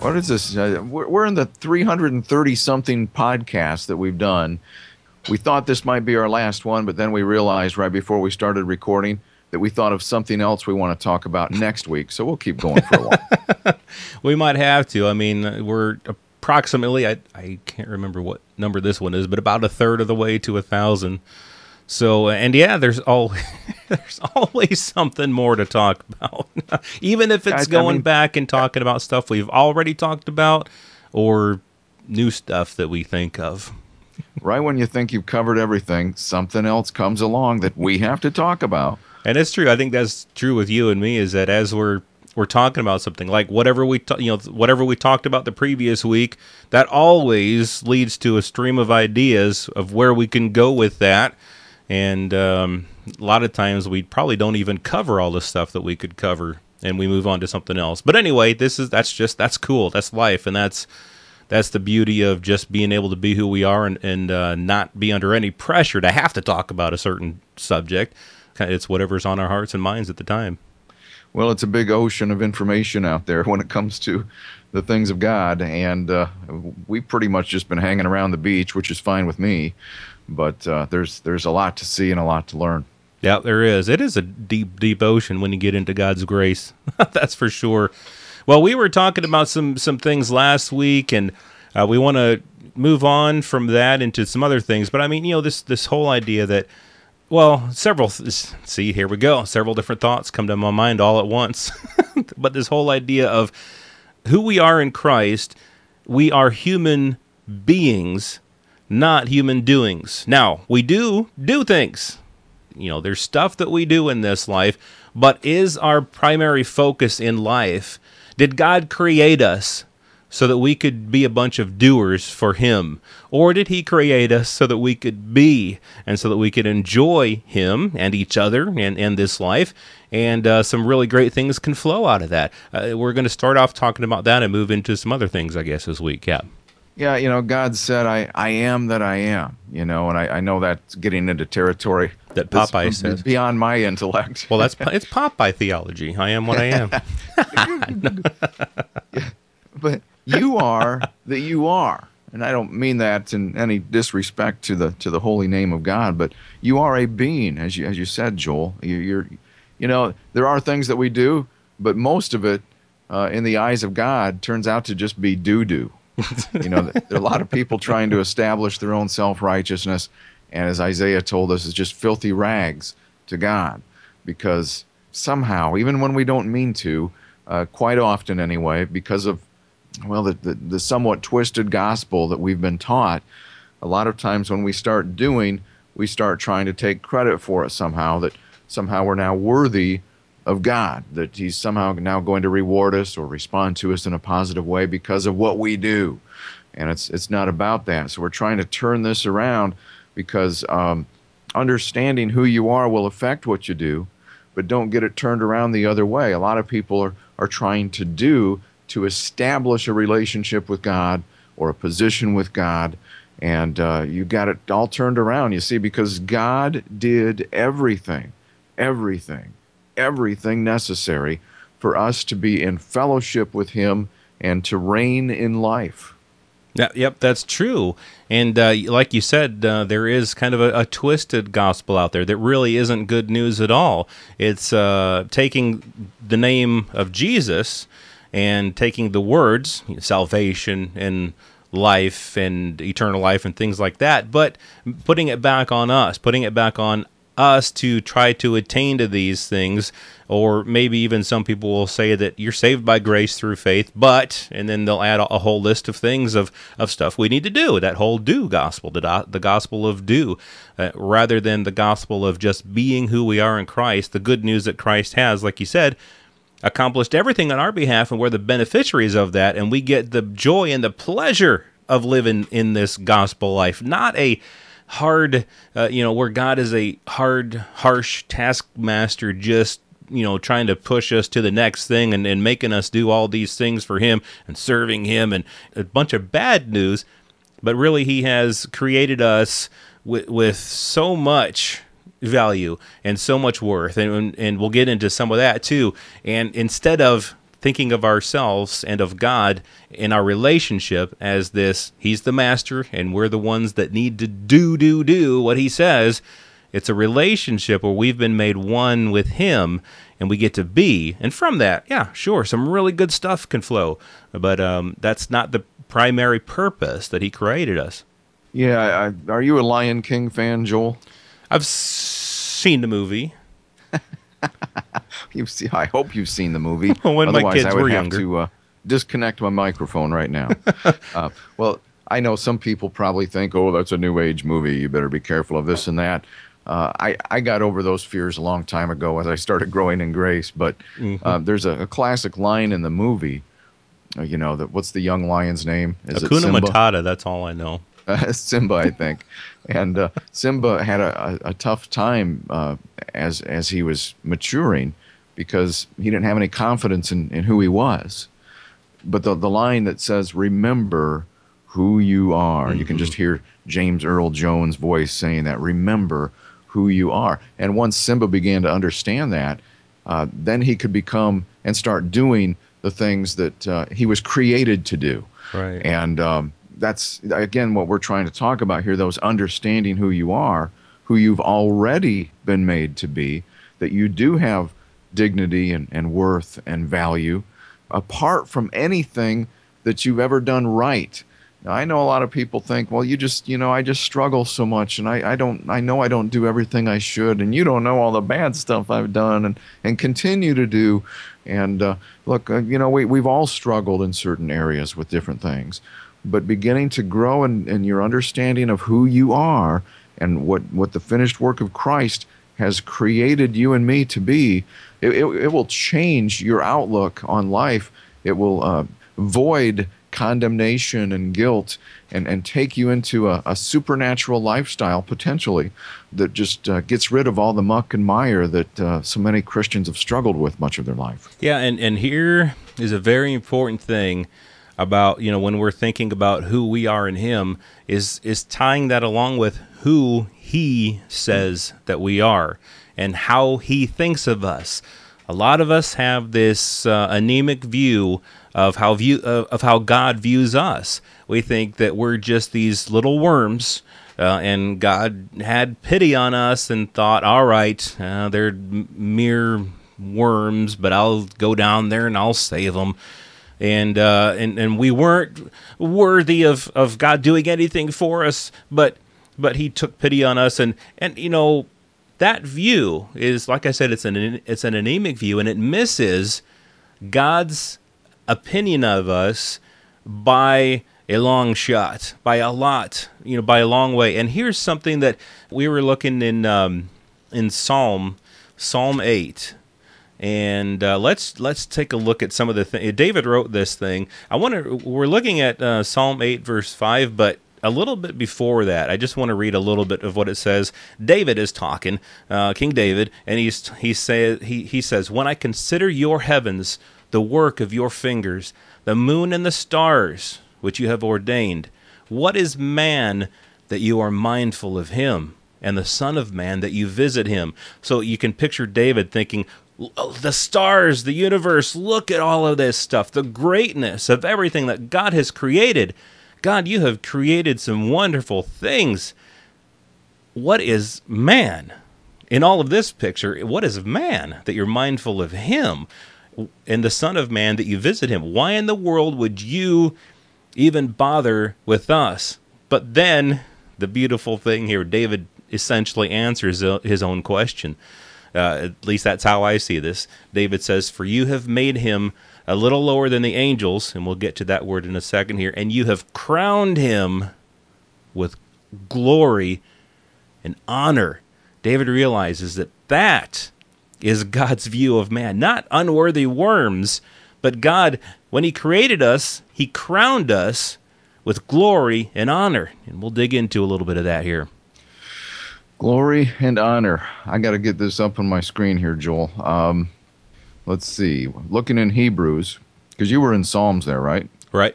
What is this? We're in the 330-something podcast that we've done. We thought this might be our last one, but then we realized right before we started recording that we thought of something else we want to talk about next week. So we'll keep going for a while. We might have to. I mean, we're approximately, I can't remember what number this one is, but about a third of the way to 1,000. So, and yeah, there's always something more to talk about, even if it's back and talking about stuff we've already talked about or new stuff that we think of. Right when you think you've covered everything, something else comes along that we have to talk about. And it's true. I think that's true with you and me, is that as we're talking about something, like whatever we talked about the previous week, that always leads to a stream of ideas of where we can go with that. And a lot of times we probably don't even cover all the stuff that we could cover, and we move on to something else. But anyway, that's cool. That's life, and that's the beauty of just being able to be who we are and not be under any pressure to have to talk about a certain subject. It's whatever's on our hearts and minds at the time. Well, it's a big ocean of information out there when it comes to the things of God, and we've pretty much just been hanging around the beach, which is fine with me, but there's a lot to see and a lot to learn. Yeah, there is. It is a deep, deep ocean when you get into God's grace. That's for sure. Well, we were talking about some things last week, and we want to move on from that into some other things. But I mean, you know, this whole idea that, well, several different thoughts come to my mind all at once. But this whole idea of who we are in Christ, we are human beings, not human doings. Now, we do things. You know, there's stuff that we do in this life, but is our primary focus in life? Did God create us so that we could be a bunch of doers for Him? Or did He create us so that we could be, and so that we could enjoy Him and each other and this life? And some really great things can flow out of that. We're going to start off talking about that and move into some other things, I guess, this week. Yeah, you know, God said, I am that I am, you know, and I know that's getting into territory that Popeye says beyond my intellect. Well, it's Popeye theology. I am what I am. Yeah, but you are that you are. And I don't mean that in any disrespect to the holy name of God, but you are a being, as you said, Joel. You know, there are things that we do, but most of it, in the eyes of God, turns out to just be doo-doo. You know, there are a lot of people trying to establish their own self-righteousness, and as Isaiah told us, it's just filthy rags to God, because somehow, even when we don't mean to, quite often anyway, because of, well, the somewhat twisted gospel that we've been taught, a lot of times when we start doing, we start trying to take credit for it somehow, that somehow we're now worthy of God, that He's somehow now going to reward us or respond to us in a positive way because of what we do. And it's not about that. So we're trying to turn this around, because understanding who you are will affect what you do, but don't get it turned around the other way. A lot of people are trying to do to establish a relationship with God or a position with God, and you got it all turned around, you see, because God did everything necessary for us to be in fellowship with Him and to reign in life. Yep, that's true. And like you said, there is kind of a twisted gospel out there that really isn't good news at all. It's taking the name of Jesus and taking the words, salvation and life and eternal life and things like that, but putting it back on us to try to attain to these things. Or maybe even some people will say that you're saved by grace through faith, but, and then they'll add a whole list of things of stuff we need to do, that whole do gospel, the gospel of do, rather than the gospel of just being who we are in Christ, the good news that Christ has, like you said, accomplished everything on our behalf, and we're the beneficiaries of that, and we get the joy and the pleasure of living in this gospel life, not a hard, where God is a hard, harsh taskmaster just, trying to push us to the next thing and making us do all these things for him and serving him and a bunch of bad news. But really, he has created us with so much value and so much worth, and we'll get into some of that too. And instead of thinking of ourselves and of God in our relationship as this, he's the master and we're the ones that need to do what he says, it's a relationship where we've been made one with him and we get to be. And from that, yeah, sure, some really good stuff can flow, but that's not the primary purpose that he created us. Yeah, are you a Lion King fan, Joel? I've seen the movie. You see, I hope you've seen the movie. When otherwise, my kids I would were have younger. To disconnect my microphone right now. Well, I know some people probably think, oh, that's a new age movie. You better be careful of this and that. I got over those fears a long time ago as I started growing in grace. But there's a classic line in the movie. What's the young lion's name? Is it Simba? Hakuna Matata, that's all I know. Simba, I think. And Simba had a tough time as he was maturing because he didn't have any confidence in who he was. But the line that says, remember who you are. Mm-hmm. You can just hear James Earl Jones' voice saying that, remember who you are. And once Simba began to understand that, then he could become and start doing the things that he was created to do. Right. And that's, again, what we're trying to talk about here, those understanding who you are, who you've already been made to be, that you do have dignity and worth and value apart from anything that you've ever done right. Now, I know a lot of people think, well, I just struggle so much, and I don't do everything I should, and you don't know all the bad stuff I've done and continue to do. And look, we've all struggled in certain areas with different things. But beginning to grow in your understanding of who you are and what the finished work of Christ has created you and me to be, it will change your outlook on life. It will void condemnation and guilt and take you into a supernatural lifestyle, potentially, that just gets rid of all the muck and mire that so many Christians have struggled with much of their life. Yeah, and here is a very important thing about, when we're thinking about who we are in him, is tying that along with who he says that we are and how he thinks of us. A lot of us have this anemic view of how God views us. We think that we're just these little worms, and God had pity on us and thought, all right, they're mere worms, but I'll go down there and I'll save them. And we weren't worthy of God doing anything for us, but he took pity on us, and that view is, like I said, it's an anemic view, and it misses God's opinion of us by a long shot, by a lot, by a long way. And here's something that we were looking in Psalm 8. And let's take a look at some of the things. David wrote this thing. We're looking at Psalm 8, verse 5, but a little bit before that, I just want to read a little bit of what it says. David is talking, King David, and he says, "When I consider your heavens, the work of your fingers, the moon and the stars which you have ordained, what is man that you are mindful of him, and the son of man that you visit him?" So you can picture David thinking, the stars, the universe, look at all of this stuff, the greatness of everything that God has created. God, you have created some wonderful things. What is man? In all of this picture, what is man that you're mindful of him, and the son of man that you visit him? Why in the world would you even bother with us? But then the beautiful thing here, David essentially answers his own question. At least that's how I see this. David says, "For you have made him a little lower than the angels," and we'll get to that word in a second here, "and you have crowned him with glory and honor." David realizes that is God's view of man. Not unworthy worms, but God, when he created us, he crowned us with glory and honor. And we'll dig into a little bit of that here. Glory and honor. I got to get this up on my screen here, Joel. Let's see. Looking in Hebrews, because you were in Psalms there, right? Right.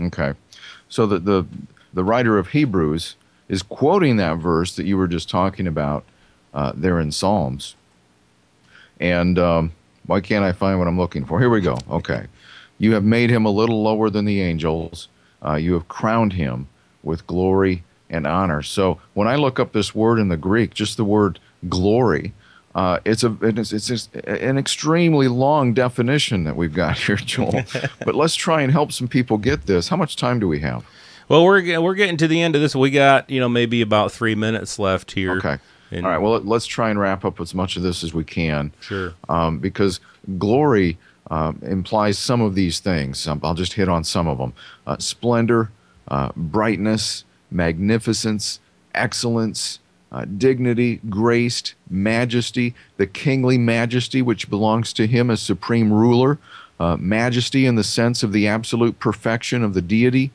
Okay. So the writer of Hebrews is quoting that verse that you were just talking about there in Psalms. And why can't I find what I'm looking for? Here we go. Okay. You have made him a little lower than the angels. You have crowned him with glory and honor. So when I look up this word in the Greek, just the word glory, it's an extremely long definition that we've got here, Joel. But let's try and help some people get this. How much time do we have? Well, we're getting to the end of this. We got maybe about 3 minutes left here. Okay. And all right. Well, let's try and wrap up as much of this as we can. Sure. Because glory implies some of these things. I'll just hit on some of them: splendor, brightness, magnificence, excellence, dignity, grace, majesty, the kingly majesty which belongs to him as supreme ruler, majesty in the sense of the absolute perfection of the deity,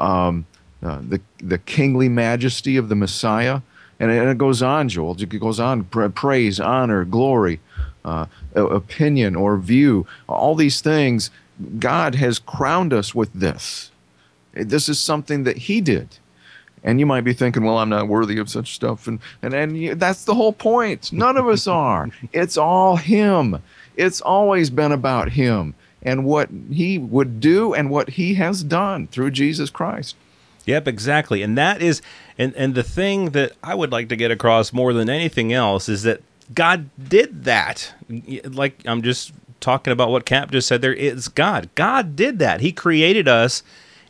the kingly majesty of the Messiah. And it goes on, Joel. It goes on, praise, honor, glory, opinion or view. All these things, God has crowned us with this. This is something that he did. And you might be thinking, well, I'm not worthy of such stuff. And that's the whole point. None of us are. It's all him. It's always been about him and what he would do and what he has done through Jesus Christ. Yep, exactly. And that is, and the thing that I would like to get across more than anything else is that God did that. Like I'm just talking about what Cap just said there. It's God. God did that. He created us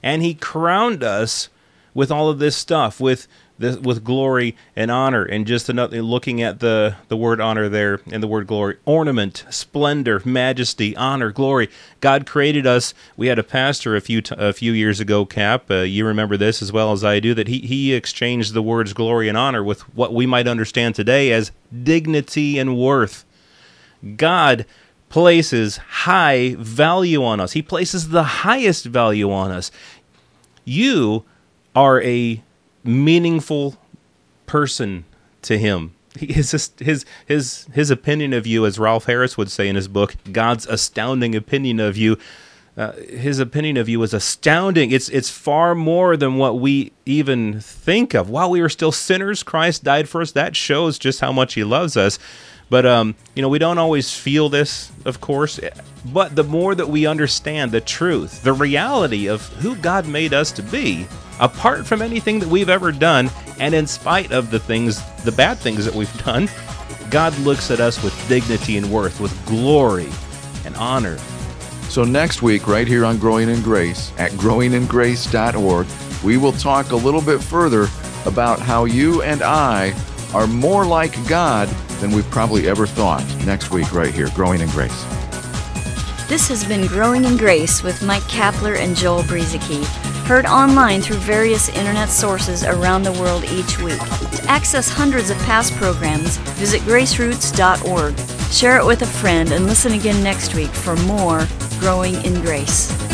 and he crowned us with all of this stuff, with glory and honor, and just another looking at the word honor there and the word glory, ornament, splendor, majesty, honor, glory. God created us. We had a pastor a few years ago, Cap. You remember this as well as I do. That he exchanged the words glory and honor with what we might understand today as dignity and worth. God places high value on us. He places the highest value on us. You are a meaningful person to him. His opinion of you, as Ralph Harris would say in his book, God's Astounding Opinion of You, his opinion of you is astounding. It's far more than what we even think of. While we were still sinners, Christ died for us. That shows just how much he loves us. But, we don't always feel this, of course. But the more that we understand the truth, the reality of who God made us to be, apart from anything that we've ever done, and in spite of the bad things that we've done, God looks at us with dignity and worth, with glory and honor. So next week, right here on Growing in Grace, at growingingrace.org, we will talk a little bit further about how you and I are more like God than we've probably ever thought. Next week, right here, Growing in Grace. This has been Growing in Grace with Mike Kapler and Joel Brzezinski, heard online through various internet sources around the world each week. To access hundreds of past programs, visit graceroots.org. Share it with a friend and listen again next week for more Growing in Grace.